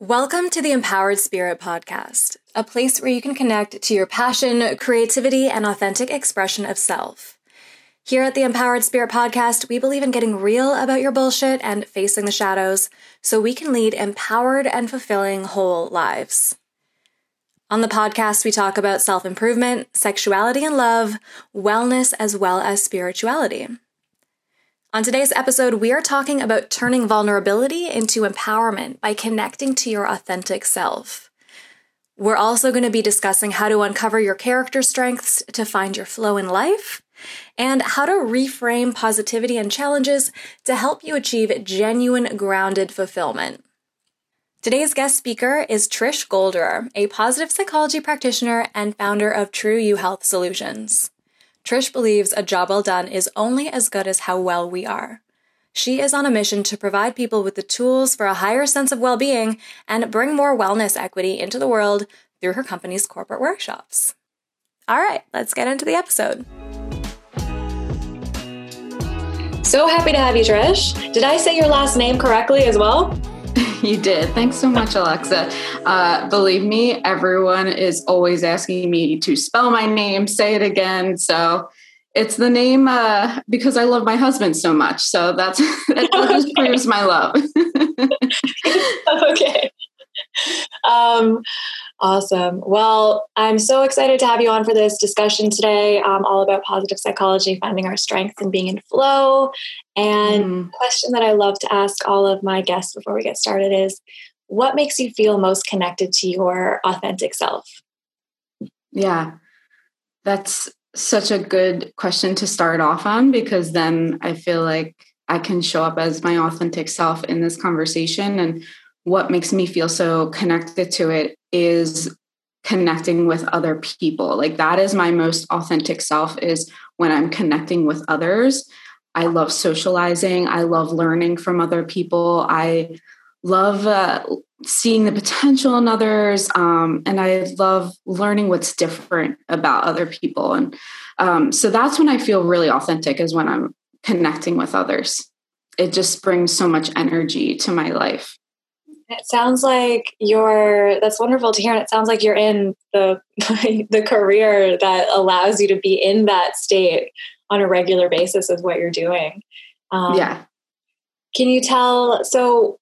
Welcome to the Empowered Spirit Podcast, a place where you can connect to your passion, creativity, and authentic expression of self. Here at the Empowered Spirit Podcast, we believe in getting real about your bullshit and facing the shadows so we can lead empowered and fulfilling whole lives. On the podcast, we talk about self-improvement, sexuality and love, wellness, as well as spirituality. On today's episode, we are talking about turning vulnerability into empowerment by connecting to your authentic self. We're also going to be discussing how to uncover your character strengths to find your flow in life, and how to reframe positivity and challenges to help you achieve genuine, grounded fulfillment. Today's guest speaker is Trish Golder, a positive psychology practitioner and founder of True You Health Solutions. Trish believes a job well done is only as good as how well we are. She is on a mission to provide people with the tools for a higher sense of well-being and bring more wellness equity into the world through her company's corporate workshops. All right, let's get into the episode. So happy to have you, Trish. Did I say your last name correctly as well? You did. Thanks so much, Alexa. Believe me, everyone is always asking me to spell my name, say it again. So it's the name because I love my husband so much. So that just proves my love. Okay. Awesome. Well, I'm so excited to have you on for this discussion today, all about positive psychology, finding our strengths and being in flow. And the question that I love to ask all of my guests before we get started is, what makes you feel most connected to your authentic self? Yeah, that's such a good question to start off on, because then I feel like I can show up as my authentic self in this conversation. And what makes me feel so connected to it is connecting with other people. Like, that is my most authentic self, is when I'm connecting with others. I love socializing. I love learning from other people. I love seeing the potential in others. And I love learning what's different about other people. And so that's when I feel really authentic, is when I'm connecting with others. It just brings so much energy to my life. It sounds like that's wonderful to hear. And it sounds like you're in the career that allows you to be in that state on a regular basis is what you're doing. Yeah. Can you tell, so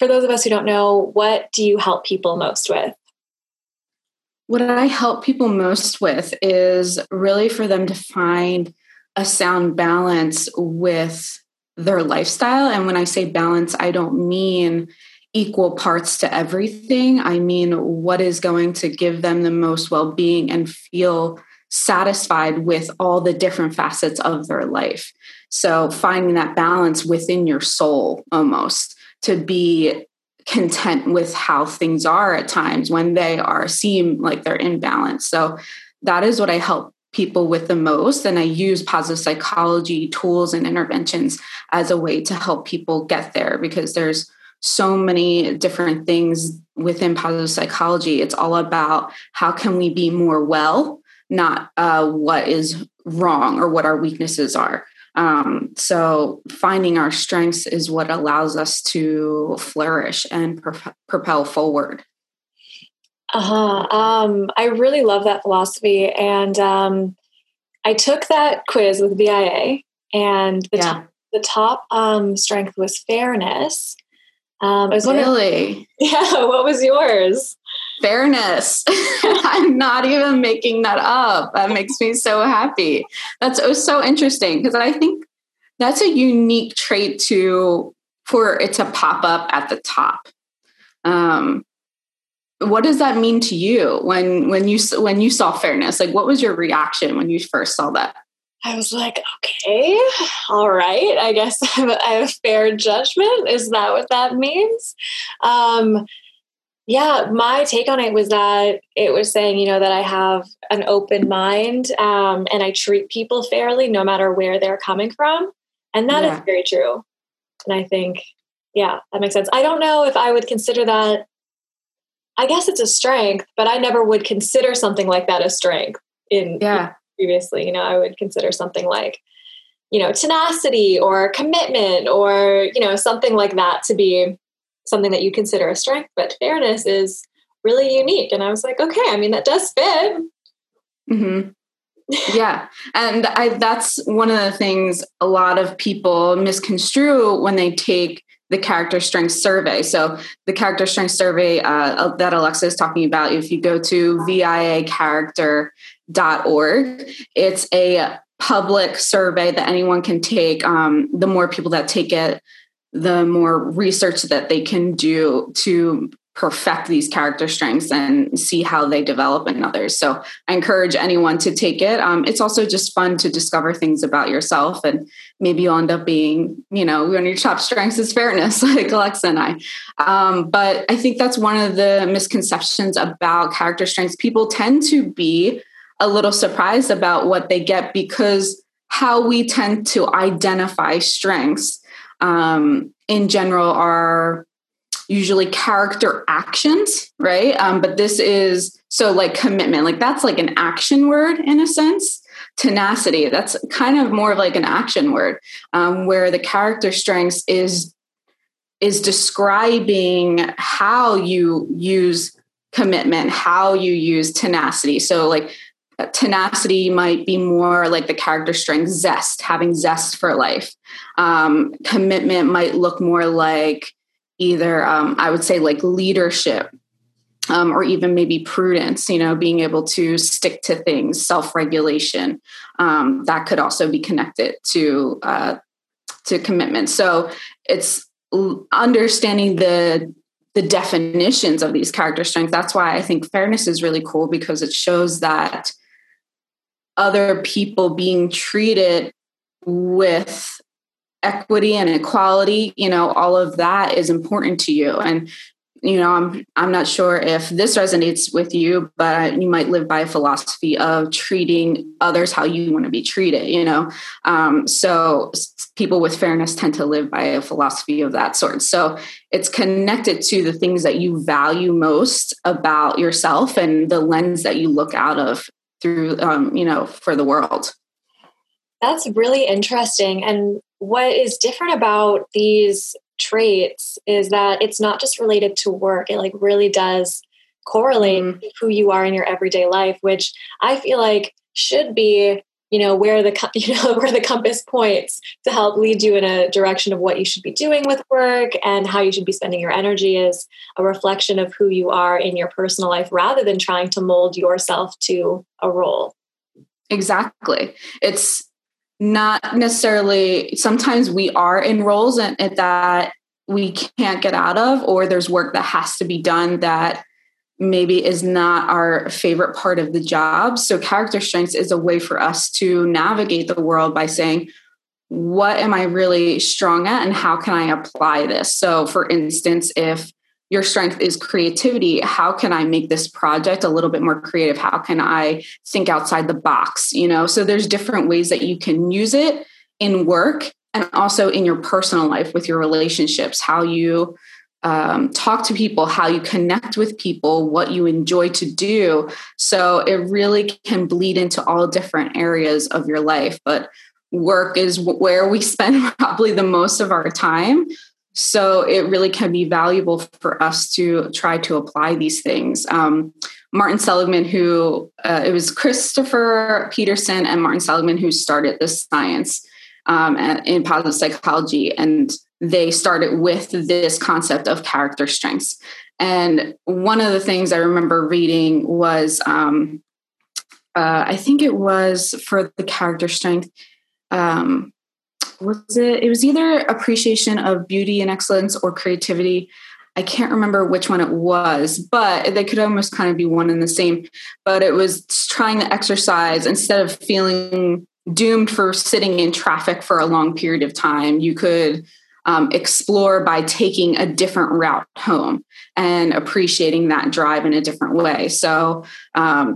for those of us who don't know, what do you help people most with? What I help people most with is really for them to find a sound balance with their lifestyle. And when I say balance, I don't mean equal parts to everything. I mean, what is going to give them the most well-being and feel satisfied with all the different facets of their life. So finding that balance within your soul, almost, to be content with how things are at times when they seem like they're in balance. So that is what I help people with the most. And I use positive psychology tools and interventions as a way to help people get there, because there's so many different things within positive psychology. It's all about how can we be more well, not what is wrong or what our weaknesses are. So finding our strengths is what allows us to flourish and propel forward. I really love that philosophy. And I took that quiz with VIA, and the top strength was fairness. I was wondering, really? Yeah, what was yours? Fairness. I'm not even making that up. That makes me so happy. That's so interesting, because I think that's a unique trait for it to pop up at the top. What does that mean to you when you saw fairness? Like, what was your reaction when you first saw that? I was like, okay, all right, I guess I have fair judgment. Is that what that means? Yeah, my take on it was that it was saying, that I have an open mind and I treat people fairly no matter where they're coming from. And that is very true. And I think, that makes sense. I don't know if I would consider that. I guess it's a strength, but I never would consider something like that a strength previously. I would consider something like, tenacity or commitment or, something like that to be something that you consider a strength, but fairness is really unique. And I was like, okay, I mean, that does fit. Mm-hmm. Yeah. And that's one of the things a lot of people misconstrue when they take the character strength survey. So the character strength survey that Alexa is talking about, if you go to viacharacter.org, it's a public survey that anyone can take. The more people that take it, the more research that they can do to perfect these character strengths and see how they develop in others. So I encourage anyone to take it. It's also just fun to discover things about yourself, and maybe you'll end up being, you know, one of your top strengths is fairness, like Alexa and I. But I think that's one of the misconceptions about character strengths. People tend to be a little surprised about what they get, because how we tend to identify strengths in general are usually character actions, right? But this is, so like commitment, like that's like an action word in a sense. Tenacity, that's kind of more of like an action word, where the character strengths is describing how you use commitment, how you use tenacity. So like tenacity might be more like the character strength zest, having zest for life. Commitment might look more like either I would say like leadership, or even maybe prudence, you know, being able to stick to things, self-regulation, that could also be connected to commitment. So it's understanding the definitions of these character strengths. That's why I think fairness is really cool, because it shows that other people being treated with equity and equality, you know, all of that is important to you. And, you know, I'm not sure if this resonates with you, but you might live by a philosophy of treating others how you want to be treated, you know? So people with fairness tend to live by a philosophy of that sort. So it's connected to the things that you value most about yourself and the lens that you look out of through, you know, for the world. That's really interesting. And what is different about these traits is that it's not just related to work. It like really does correlate mm-hmm. with who you are in your everyday life, which I feel like should be, you know, where the compass points to help lead you in a direction of what you should be doing with work and how you should be spending your energy, is a reflection of who you are in your personal life rather than trying to mold yourself to a role. Exactly. It's not necessarily, sometimes we are in roles and that we can't get out of, or there's work that has to be done that maybe is not our favorite part of the job. So character strengths is a way for us to navigate the world by saying, what am I really strong at and how can I apply this? So for instance, if your strength is creativity, how can I make this project a little bit more creative? How can I think outside the box? You know, so there's different ways that you can use it in work and also in your personal life with your relationships, how you talk to people, how you connect with people, what you enjoy to do. So it really can bleed into all different areas of your life, but work is where we spend probably the most of our time. So it really can be valuable for us to try to apply these things. Martin Seligman, who it was Christopher Peterson and Martin Seligman who started this science in positive psychology. And they started with this concept of character strengths. And one of the things I remember reading was, I think it was for the character strength, it was either appreciation of beauty and excellence or creativity. I can't remember which one it was, but they could almost kind of be one and the same. But it was trying to exercise instead of feeling doomed for sitting in traffic for a long period of time. You could explore by taking a different route home and appreciating that drive in a different way. So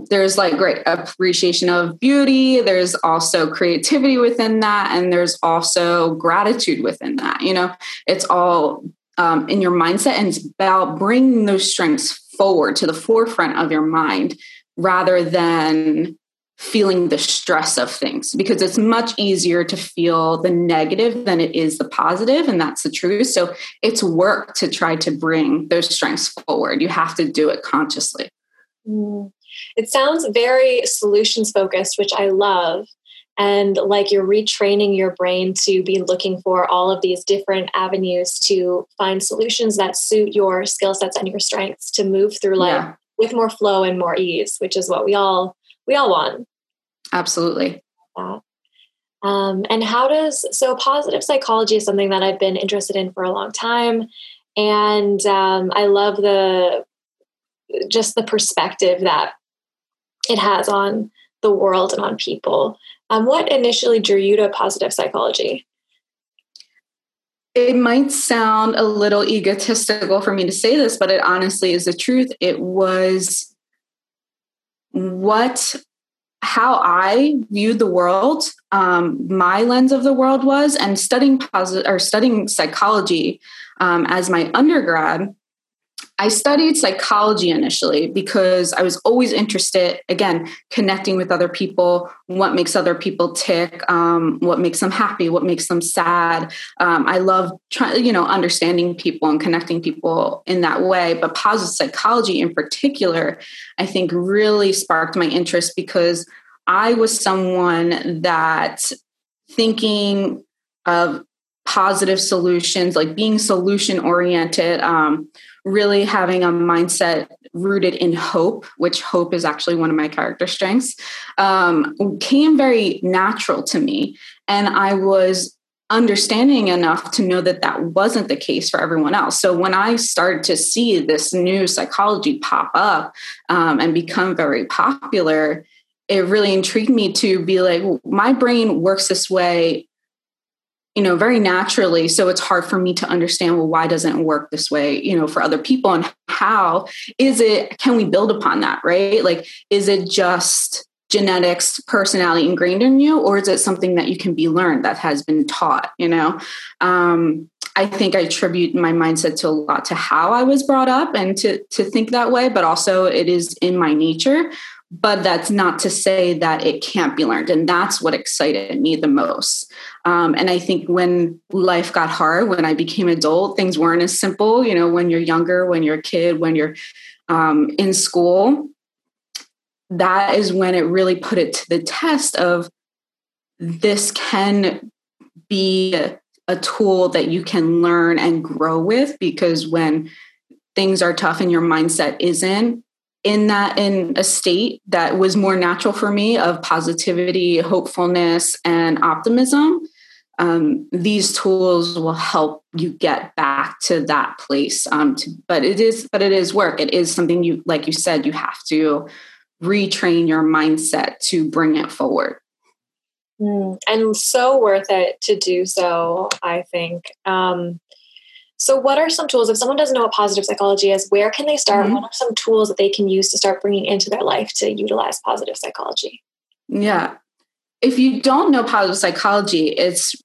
there's like great appreciation of beauty. There's also creativity within that. And there's also gratitude within that. You know, it's all in your mindset, and it's about bringing those strengths forward to the forefront of your mind rather than feeling the stress of things, because it's much easier to feel the negative than it is the positive, and that's the truth. So it's work to try to bring those strengths forward. You have to do it consciously. It sounds very solutions focused, which I love. And like you're retraining your brain to be looking for all of these different avenues to find solutions that suit your skill sets and your strengths to move through life with more flow and more ease, which is what we all want. Absolutely. And so positive psychology is something that I've been interested in for a long time. And I love the perspective that it has on the world and on people. What initially drew you to positive psychology? It might sound a little egotistical for me to say this, but it honestly is the truth. It was how I viewed the world, my lens of the world was, and studying psychology as my undergrad. I studied psychology initially because I was always interested, again, connecting with other people, what makes other people tick, what makes them happy, what makes them sad. I love understanding people and connecting people in that way. But positive psychology in particular, I think really sparked my interest because I was someone that thinking of positive solutions, like being solution oriented, really having a mindset rooted in hope, which hope is actually one of my character strengths, came very natural to me. And I was understanding enough to know that that wasn't the case for everyone else. So when I started to see this new psychology pop up and become very popular, it really intrigued me to be like, my brain works this way, very naturally. So it's hard for me to understand, why doesn't it work this way, for other people? And how is it, can we build upon that, right? Like, is it just genetics, personality ingrained in you, or is it something that you can be learned that has been taught, I think I attribute my mindset to a lot to how I was brought up and to think that way, but also it is in my nature. But that's not to say that it can't be learned. And that's what excited me the most. And I think when life got hard, when I became adult, things weren't as simple, when you're younger, when you're a kid, when you're in school, that is when it really put it to the test of, this can be a tool that you can learn and grow with, because when things are tough and your mindset isn't, in a state that was more natural for me of positivity, hopefulness, and optimism, these tools will help you get back to that place. But it is work. It is something you, like you said, you have to retrain your mindset to bring it forward. And so worth it to do so, I think. So what are some tools, if someone doesn't know what positive psychology is, where can they start? Mm-hmm. What are some tools that they can use to start bringing into their life to utilize positive psychology? Yeah. If you don't know positive psychology, it's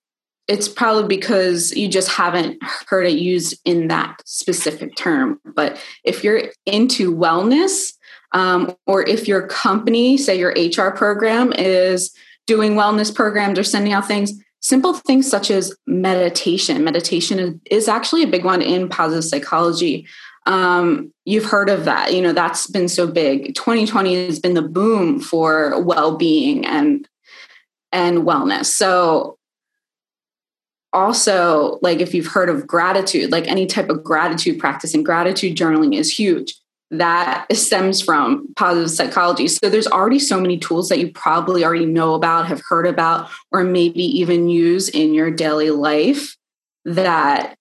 probably because you just haven't heard it used in that specific term. But if you're into wellness, or if your company, say your HR program, is doing wellness programs or sending out things, simple things such as meditation. Meditation is actually a big one in positive psychology. You've heard of that. That's been so big. 2020 has been the boom for well-being and wellness. So also, like, if you've heard of gratitude, like any type of gratitude practice, and gratitude journaling is huge. That stems from positive psychology. So there's already so many tools that you probably already know about, have heard about, or maybe even use in your daily life that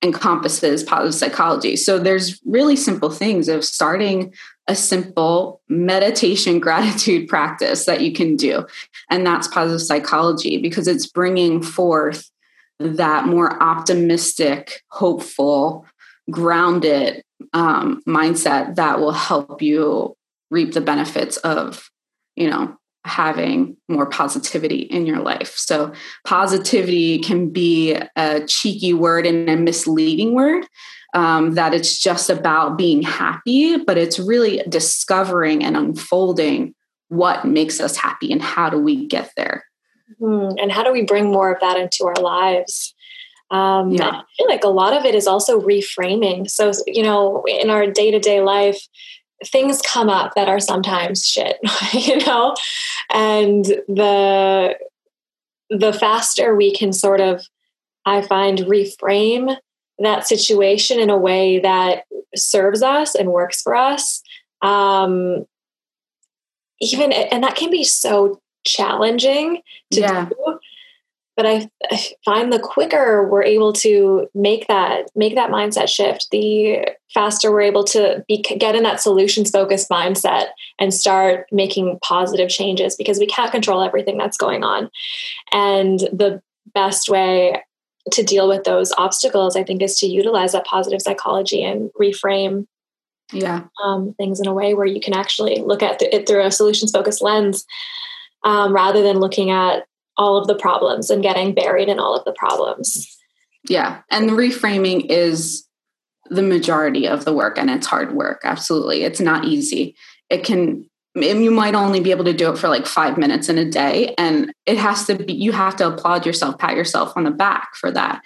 encompasses positive psychology. So there's really simple things of starting a simple meditation gratitude practice that you can do. And that's positive psychology, because it's bringing forth that more optimistic, hopeful, grounded mindset that will help you reap the benefits of, having more positivity in your life. So positivity can be a cheeky word and a misleading word, that it's just about being happy, but it's really discovering and unfolding what makes us happy and how do we get there? And how do we bring more of that into our lives? I feel like a lot of it is also reframing. So, you know, in our day-to-day life, things come up that are sometimes shit, you know, and the faster we can sort of, I find, reframe that situation in a way that serves us and works for us. And that can be so challenging to do. But I find the quicker we're able to make that mindset shift, the faster we're able to get in that solutions-focused mindset and start making positive changes, because we can't control everything that's going on. And the best way to deal with those obstacles, I think, is to utilize that positive psychology and reframe things in a way where you can actually look at it through a solutions-focused lens, rather than looking at all of the problems and getting buried in all of the problems. Yeah. And the reframing is the majority of the work, and it's hard work. Absolutely. It's not easy. You might only be able to do it for like 5 minutes in a day, and you have to applaud yourself, pat yourself on the back for that.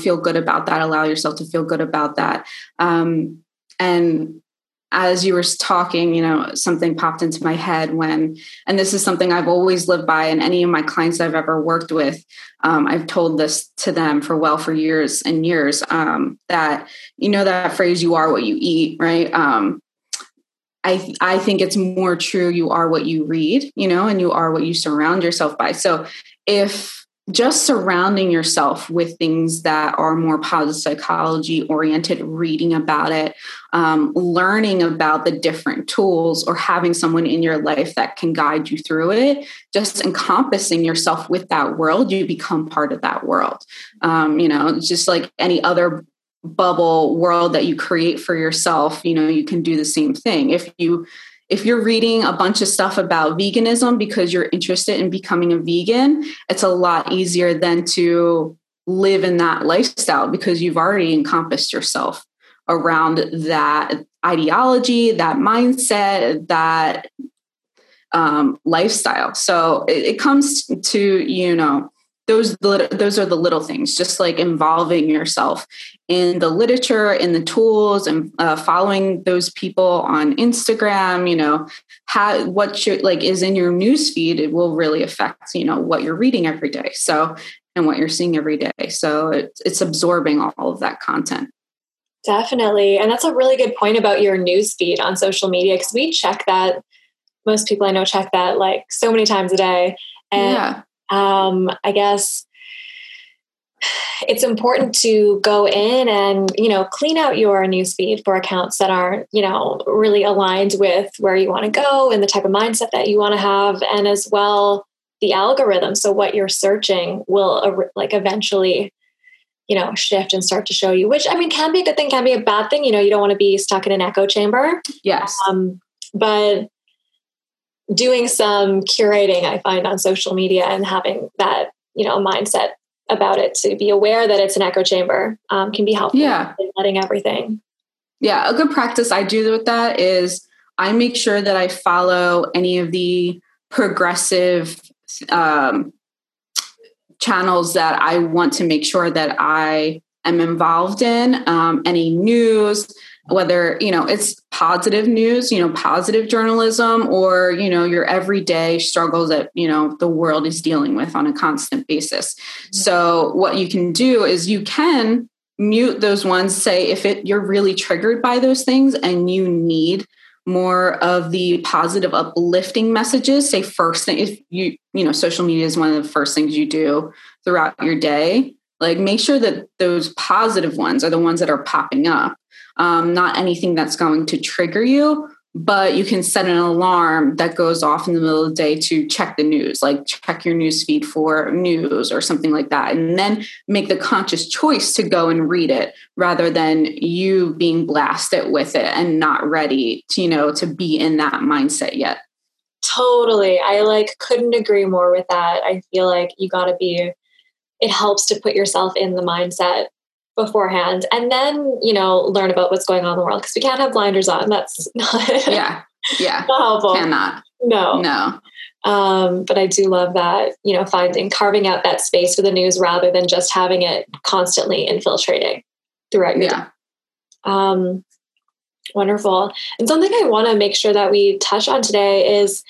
Feel good about that. Allow yourself to feel good about that. And as you were talking, you know, something popped into my head and this is something I've always lived by, and any of my clients I've ever worked with, I've told this to them for years and years, that, you know, that phrase, you are what you eat, right? I think it's more true. You are what you read, you know, and you are what you surround yourself by. So if just surrounding yourself with things that are more positive psychology oriented, reading about it, learning about the different tools, or having someone in your life that can guide you through it, just encompassing yourself with that world, you become part of that world. You know, it's just like any other bubble world that you create for yourself, you know, you can do the same thing. If you're reading a bunch of stuff about veganism because you're interested in becoming a vegan, it's a lot easier than to live in that lifestyle, because you've already encompassed yourself around that ideology, that mindset, that lifestyle. So it comes to, you know, those are the little things, just like involving yourself in the literature, in the tools, and following those people on Instagram. You know, what is in your newsfeed, it will really affect, you know, what you're reading every day. So, and what you're seeing every day. So it's absorbing all of that content. Definitely. And that's a really good point about your newsfeed on social media, because we check that. Most people I know check that like so many times a day. And I guess it's important to go in and, you know, clean out your newsfeed for accounts that aren't, you know, really aligned with where you want to go and the type of mindset that you want to have, and as well the algorithm. So what you're searching will like eventually, you know, shift and start to show you, which, I mean, can be a good thing, can be a bad thing. You know, you don't want to be stuck in an echo chamber. Yes. But doing some curating, I find, on social media, and having that, you know, mindset about it, to be aware that it's an echo chamber, can be helpful. Yeah. In letting everything. Yeah. A good practice I do with that is I make sure that I follow any of the progressive, channels that I want to make sure that I am involved in, any news, whether, you know, it's positive news, you know, positive journalism, or, you know, your everyday struggles that, you know, the world is dealing with on a constant basis. Mm-hmm. So what you can do is you can mute those ones, say, if you're really triggered by those things and you need more of the positive, uplifting messages, say first thing, if you know, social media is one of the first things you do throughout your day, like make sure that those positive ones are the ones that are popping up. Not anything that's going to trigger you, but you can set an alarm that goes off in the middle of the day to check the news, like check your news feed for news or something like that. And then make the conscious choice to go and read it, rather than you being blasted with it and not ready to, you know, to be in that mindset yet. Totally. I couldn't agree more with that. I feel like it helps to put yourself in the mindset beforehand, and then, you know, learn about what's going on in the world, because we can't have blinders on. That's not helpful. Cannot. No. But I do love that, finding, carving out that space for the news rather than just having it constantly infiltrating throughout your day. Wonderful. And something I want to make sure that we touch on today is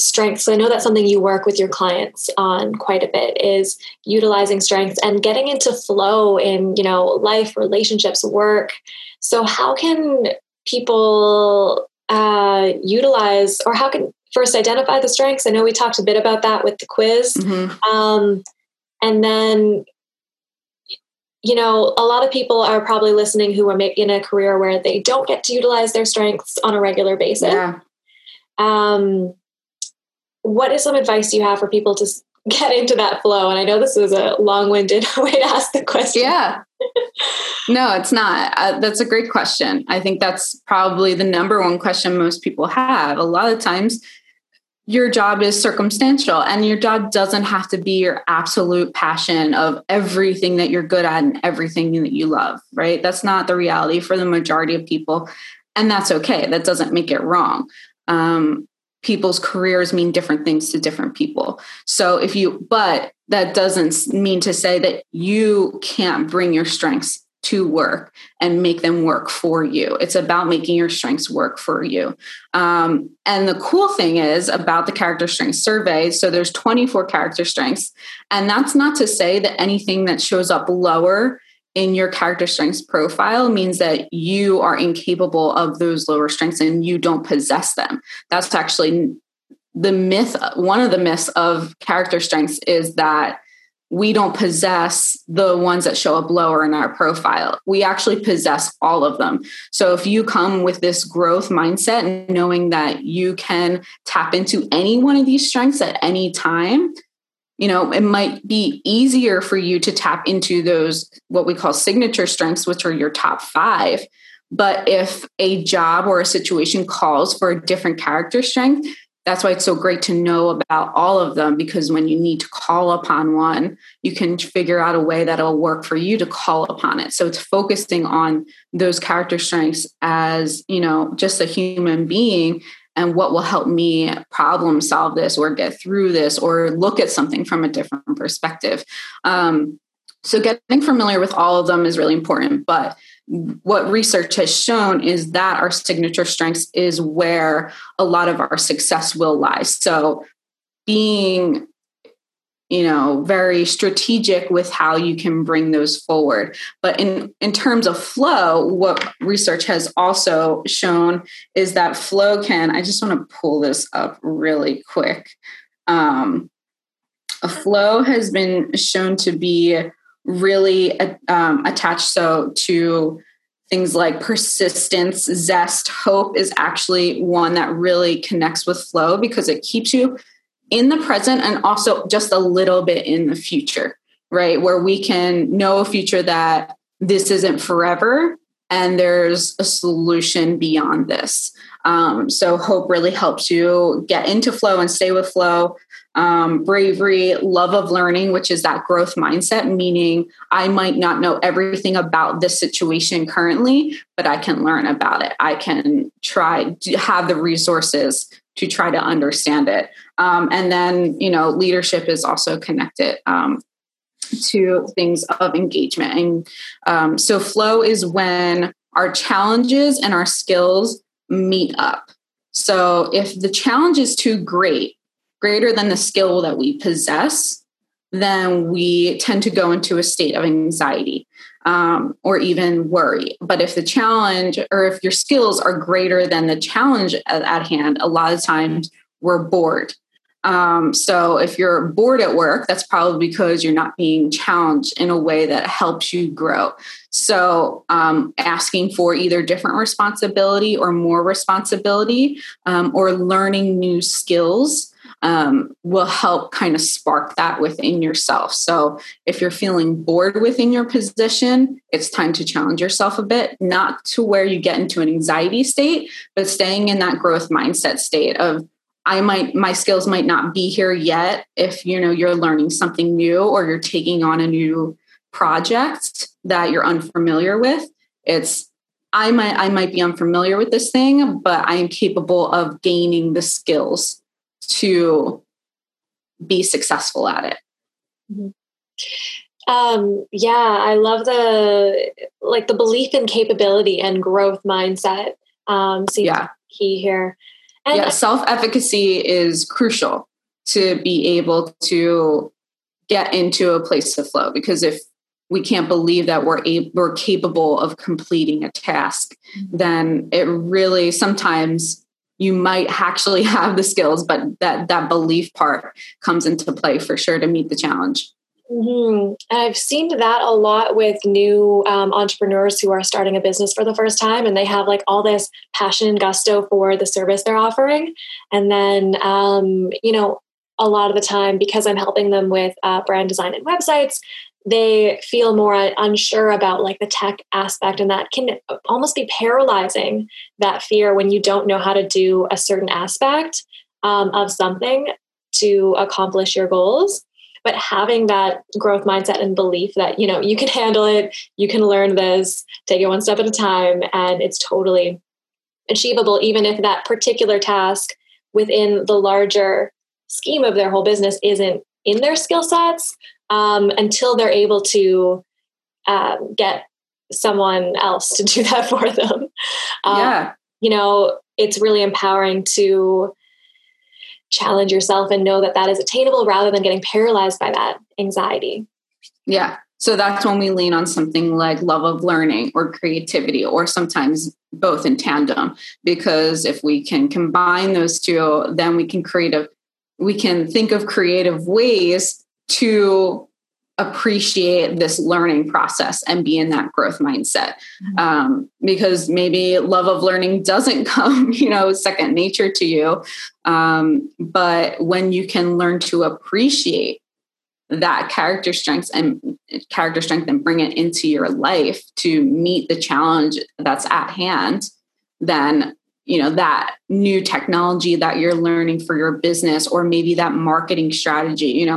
strengths. So I know that's something you work with your clients on quite a bit, is utilizing strengths and getting into flow in, life, relationships, work. So how can people utilize, or how can first identify the strengths? I know we talked a bit about that with the quiz. And then, a lot of people are probably listening who are maybe in a career where they don't get to utilize their strengths on a regular basis. Yeah. What is some advice you have for people to get into that flow? And I know this is a long-winded way to ask the question. Yeah. No, it's not. That's a great question. I think that's probably the number one question most people have. A lot of times your job is circumstantial, and your job doesn't have to be your absolute passion of everything that you're good at and everything that you love, right? That's not the reality for the majority of people. And that's okay. That doesn't make it wrong. People's careers mean different things to different people. So but that doesn't mean to say that you can't bring your strengths to work and make them work for you. It's about making your strengths work for you. And the cool thing is about the character strengths survey. So there's 24 character strengths, and that's not to say that anything that shows up lower in your character strengths profile means that you are incapable of those lower strengths and you don't possess them. That's actually the myth. One of the myths of character strengths is that we don't possess the ones that show up lower in our profile. We actually possess all of them. So if you come with this growth mindset and knowing that you can tap into any one of these strengths at any time, it might be easier for you to tap into those, what we call signature strengths, which are your top 5. But if a job or a situation calls for a different character strength, that's why it's so great to know about all of them, because when you need to call upon one, you can figure out a way that'll work for you to call upon it. So it's focusing on those character strengths as, just a human being, and what will help me problem solve this or get through this or look at something from a different perspective. So getting familiar with all of them is really important. But what research has shown is that our signature strengths is where a lot of our success will lie. So being, very strategic with how you can bring those forward. But in terms of flow, what research has also shown is that flow can, I just want to pull this up really quick. A flow has been shown to be really attached to things like persistence, zest. Hope is actually one that really connects with flow because it keeps you in the present and also just a little bit in the future, right? Where we can know a future that this isn't forever and there's a solution beyond this. So hope really helps you get into flow and stay with flow. Bravery, love of learning, which is that growth mindset, meaning I might not know everything about this situation currently, but I can learn about it. I can try to have the resources to try to understand it. And then, leadership is also connected to things of engagement. And so flow is when our challenges and our skills meet up. So if the challenge is too greater than the skill that we possess, then we tend to go into a state of anxiety or even worry. But if the challenge or if your skills are greater than the challenge at hand, a lot of times we're bored. So if you're bored at work, that's probably because you're not being challenged in a way that helps you grow. So asking for either different responsibility or more responsibility or learning new skills will help kind of spark that within yourself. So if you're feeling bored within your position, it's time to challenge yourself a bit, not to where you get into an anxiety state, but staying in that growth mindset state of, my skills might not be here yet. If, you're learning something new or you're taking on a new project that you're unfamiliar with, it's, I might be unfamiliar with this thing, but I am capable of gaining the skills to be successful at it. Mm-hmm. Yeah, I love the belief in capability and growth mindset. Seems key here. And self-efficacy is crucial to be able to get into a place to flow, because if we can't believe that we're capable of completing a task, then it really, sometimes you might actually have the skills, but that belief part comes into play for sure to meet the challenge. Mm-hmm. And I've seen that a lot with new entrepreneurs who are starting a business for the first time, and they have like all this passion and gusto for the service they're offering. And then, a lot of the time, because I'm helping them with brand design and websites, they feel more unsure about like the tech aspect, and that can almost be paralyzing, that fear when you don't know how to do a certain aspect of something to accomplish your goals. But having that growth mindset and belief that, you can handle it, you can learn this, take it one step at a time, and it's totally achievable, even if that particular task within the larger scheme of their whole business isn't in their skill sets, until they're able to get someone else to do that for them. It's really empowering to challenge yourself and know that that is attainable, rather than getting paralyzed by that anxiety. Yeah. So that's when we lean on something like love of learning or creativity, or sometimes both in tandem, because if we can combine those two, then we can think of creative ways to appreciate this learning process and be in that growth mindset. Mm-hmm. Because maybe love of learning doesn't come, second nature to you. But when you can learn to appreciate that character strength and bring it into your life to meet the challenge that's at hand, then that new technology that you're learning for your business, or maybe that marketing strategy,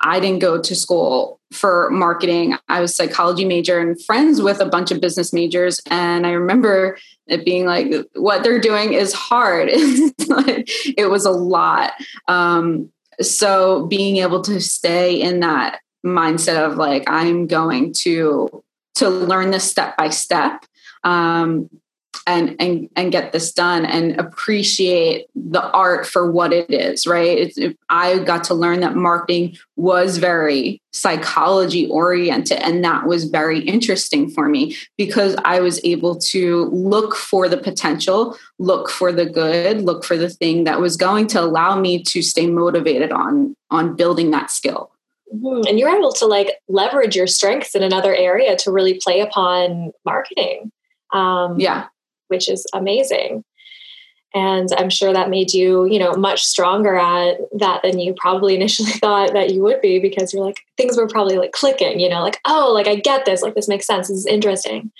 I didn't go to school for marketing. I was a psychology major and friends with a bunch of business majors. And I remember it being like, what they're doing is hard. It was a lot. So being able to stay in that mindset of like, I'm going to learn this step by step, and get this done, and appreciate the art for what it is, right? I got to learn that marketing was very psychology oriented, and that was very interesting for me, because I was able to look for the potential, look for the good, look for the thing that was going to allow me to stay motivated on building that skill. Mm-hmm. And you're able to like leverage your strengths in another area to really play upon marketing. Which is amazing. And I'm sure that made you, much stronger at that than you probably initially thought that you would be, because you're like, things were probably like clicking, I get this, like, this makes sense. This is interesting.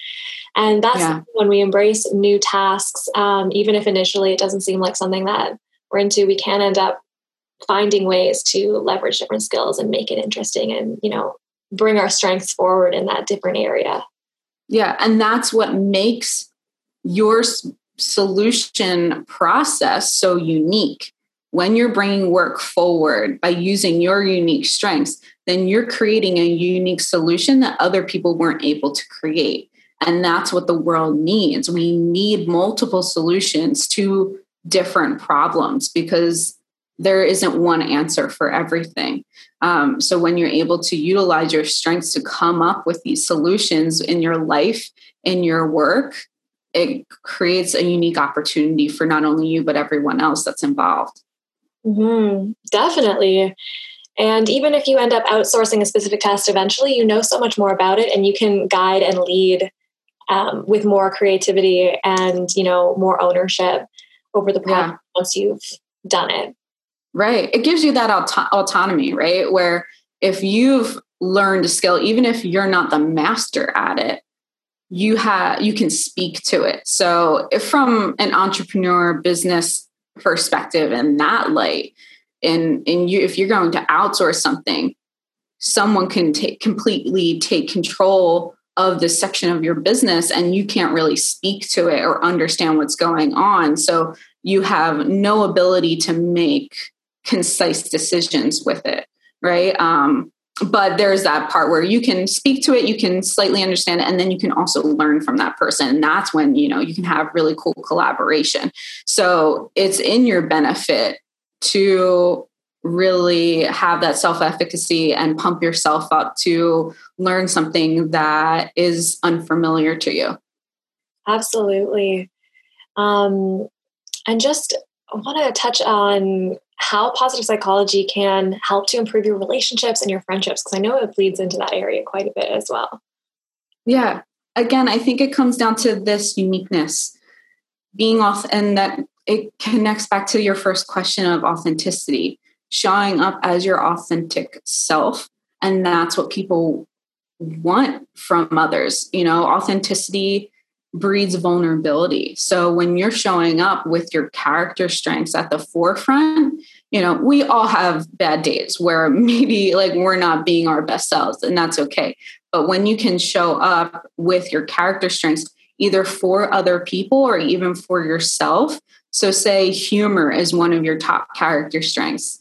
And that's when we embrace new tasks. Even if initially it doesn't seem like something that we're into, we can end up finding ways to leverage different skills and make it interesting and, bring our strengths forward in that different area. Yeah. And that's what makes your solution process so unique. When you're bringing work forward by using your unique strengths, then you're creating a unique solution that other people weren't able to create. And that's what the world needs. We need multiple solutions to different problems, because there isn't one answer for everything. So when you're able to utilize your strengths to come up with these solutions in your life, in your work, it creates a unique opportunity for not only you, but everyone else that's involved. Mm-hmm. Definitely. And even if you end up outsourcing a specific task, eventually, so much more about it, and you can guide and lead with more creativity and, more ownership over the project once you've done it. Right. It gives you that autonomy, right? Where if you've learned a skill, even if you're not the master at it, you can speak to it. So if from an entrepreneur business perspective in that light, and you, if you're going to outsource something, someone can completely take control of this section of your business and you can't really speak to it or understand what's going on. So you have no ability to make concise decisions with it, right? But there's that part where you can speak to it, you can slightly understand it, and then you can also learn from that person. And that's when, you know, you can have really cool collaboration. So it's in your benefit to really have that self-efficacy and pump yourself up to learn something that is unfamiliar to you. Absolutely. And just want to touch on how positive psychology can help to improve your relationships and your friendships, because I know it bleeds into that area quite a bit as well. Yeah. Again, I think it comes down to this uniqueness, being off, and that it connects back to your first question of authenticity, showing up as your authentic self. And that's what people want from others. You know, authenticity breeds vulnerability. So when you're showing up with your character strengths at the forefront, you know, we all have bad days where maybe like we're not being our best selves, and that's okay. But when you can show up with your character strengths, either for other people or even for yourself. So say humor is one of your top character strengths.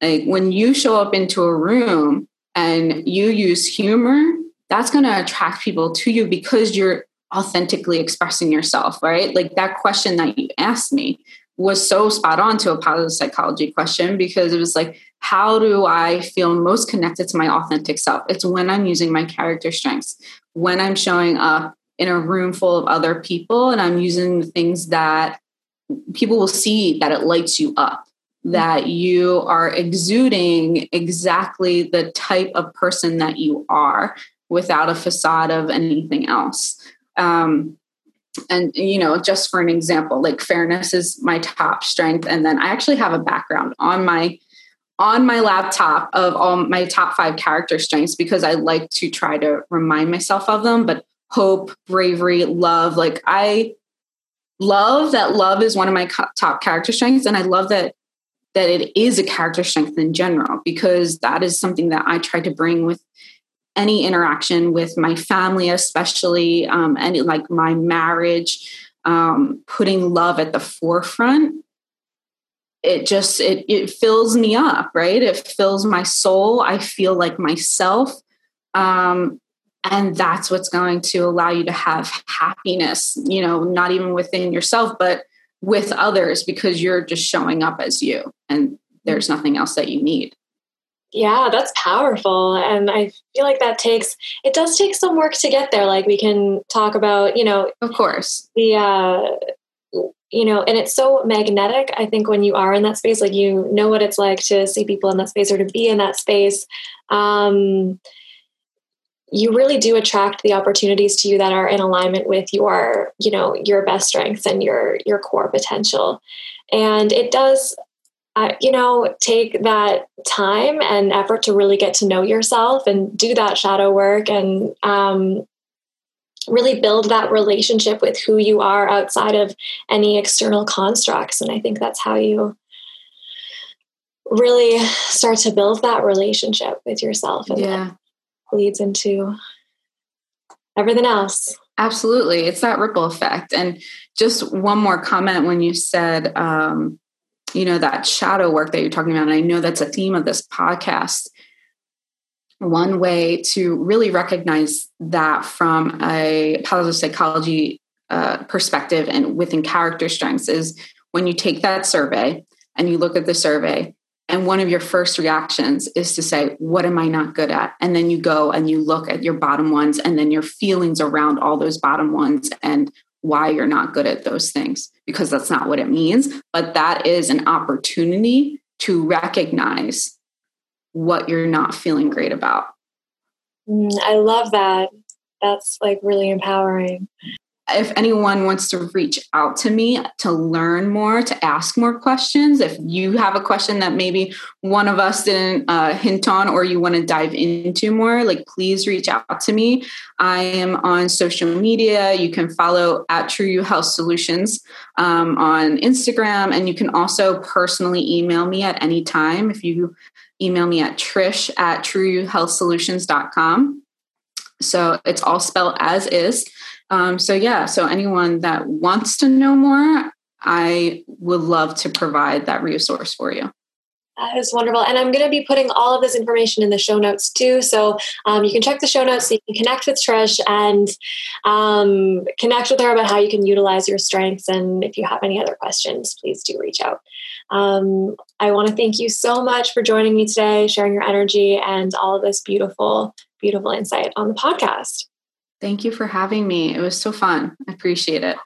Like when you show up into a room and you use humor, that's going to attract people to you because you're authentically expressing yourself, right? Like that question that you asked me was so spot on to a positive psychology question, because it was like, how do I feel most connected to my authentic self? It's when I'm using my character strengths, when I'm showing up in a room full of other people and I'm using the things that people will see, that it lights you up, that you are exuding exactly the type of person that you are without a facade of anything else. And, you know, just for an example, like fairness is my top strength. And then I actually have a background on my laptop of all my top 5 character strengths, because I like to try to remind myself of them. But hope, bravery, love, like I love that love is one of my top character strengths. And I love that it is a character strength in general, because that is something that I try to bring with any interaction with my family, especially, and like my marriage, putting love at the forefront. It fills me up, right? It fills my soul. I feel like myself. And that's what's going to allow you to have happiness, you know, not even within yourself, but with others, because you're just showing up as you and there's nothing else that you need. Yeah, that's powerful. And I feel like it does take some work to get there. Like we can talk about, you know, of course, the, you know, and it's so magnetic. I think when you are in that space, like, you know what it's like to see people in that space or to be in that space. You really do attract the opportunities to you that are in alignment with your, you know, your best strengths and your core potential. And it does, you know, take that time and effort to really get to know yourself and do that shadow work and really build that relationship with who you are outside of any external constructs. And I think that's how you really start to build that relationship with yourself. And yeah. Leads into everything else. Absolutely. It's that ripple effect. And just one more comment when you said, you know, that shadow work that you're talking about, and I know that's a theme of this podcast. One way to really recognize that from a positive psychology perspective and within character strengths is when you take that survey and you look at the survey, and one of your first reactions is to say, what am I not good at? And then you go and you look at your bottom ones and then your feelings around all those bottom ones and why you're not good at those things, because that's not what it means. But that is an opportunity to recognize what you're not feeling great about. I love that. That's like really empowering. If anyone wants to reach out to me to learn more, to ask more questions, if you have a question that maybe one of us didn't hint on or you want to dive into more, like please reach out to me. I am on social media. You can follow at True You Health Solutions on Instagram. And you can also personally email me at any time. If you email me at Trish@TrueYouHealthSolutions.com. So it's all spelled as is. So anyone that wants to know more, I would love to provide that resource for you. That is wonderful. And I'm going to be putting all of this information in the show notes too. So you can check the show notes, so you can connect with Trish and connect with her about how you can utilize your strengths. And if you have any other questions, please do reach out. I want to thank you so much for joining me today, sharing your energy and all of this beautiful, beautiful insight on the podcast. Thank you for having me. It was so fun. I appreciate it.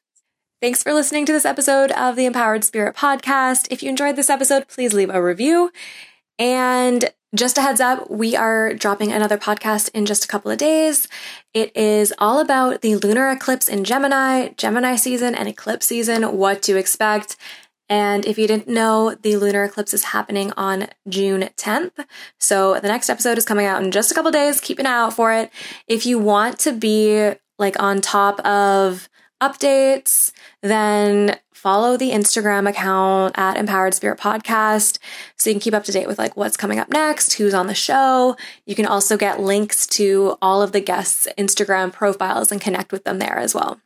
Thanks for listening to this episode of the Empowered Spirit Podcast. If you enjoyed this episode, please leave a review. And just a heads up, we are dropping another podcast in just a couple of days. It is all about the lunar eclipse in Gemini, Gemini season and eclipse season, what to expect. And if you didn't know, the lunar eclipse is happening on June 10th. So the next episode is coming out in just a couple of days. Keep an eye out for it. If you want to be like on top of updates, then follow the Instagram account at Empowered Spirit Podcast so you can keep up to date with like what's coming up next, who's on the show. You can also get links to all of the guests' Instagram profiles and connect with them there as well.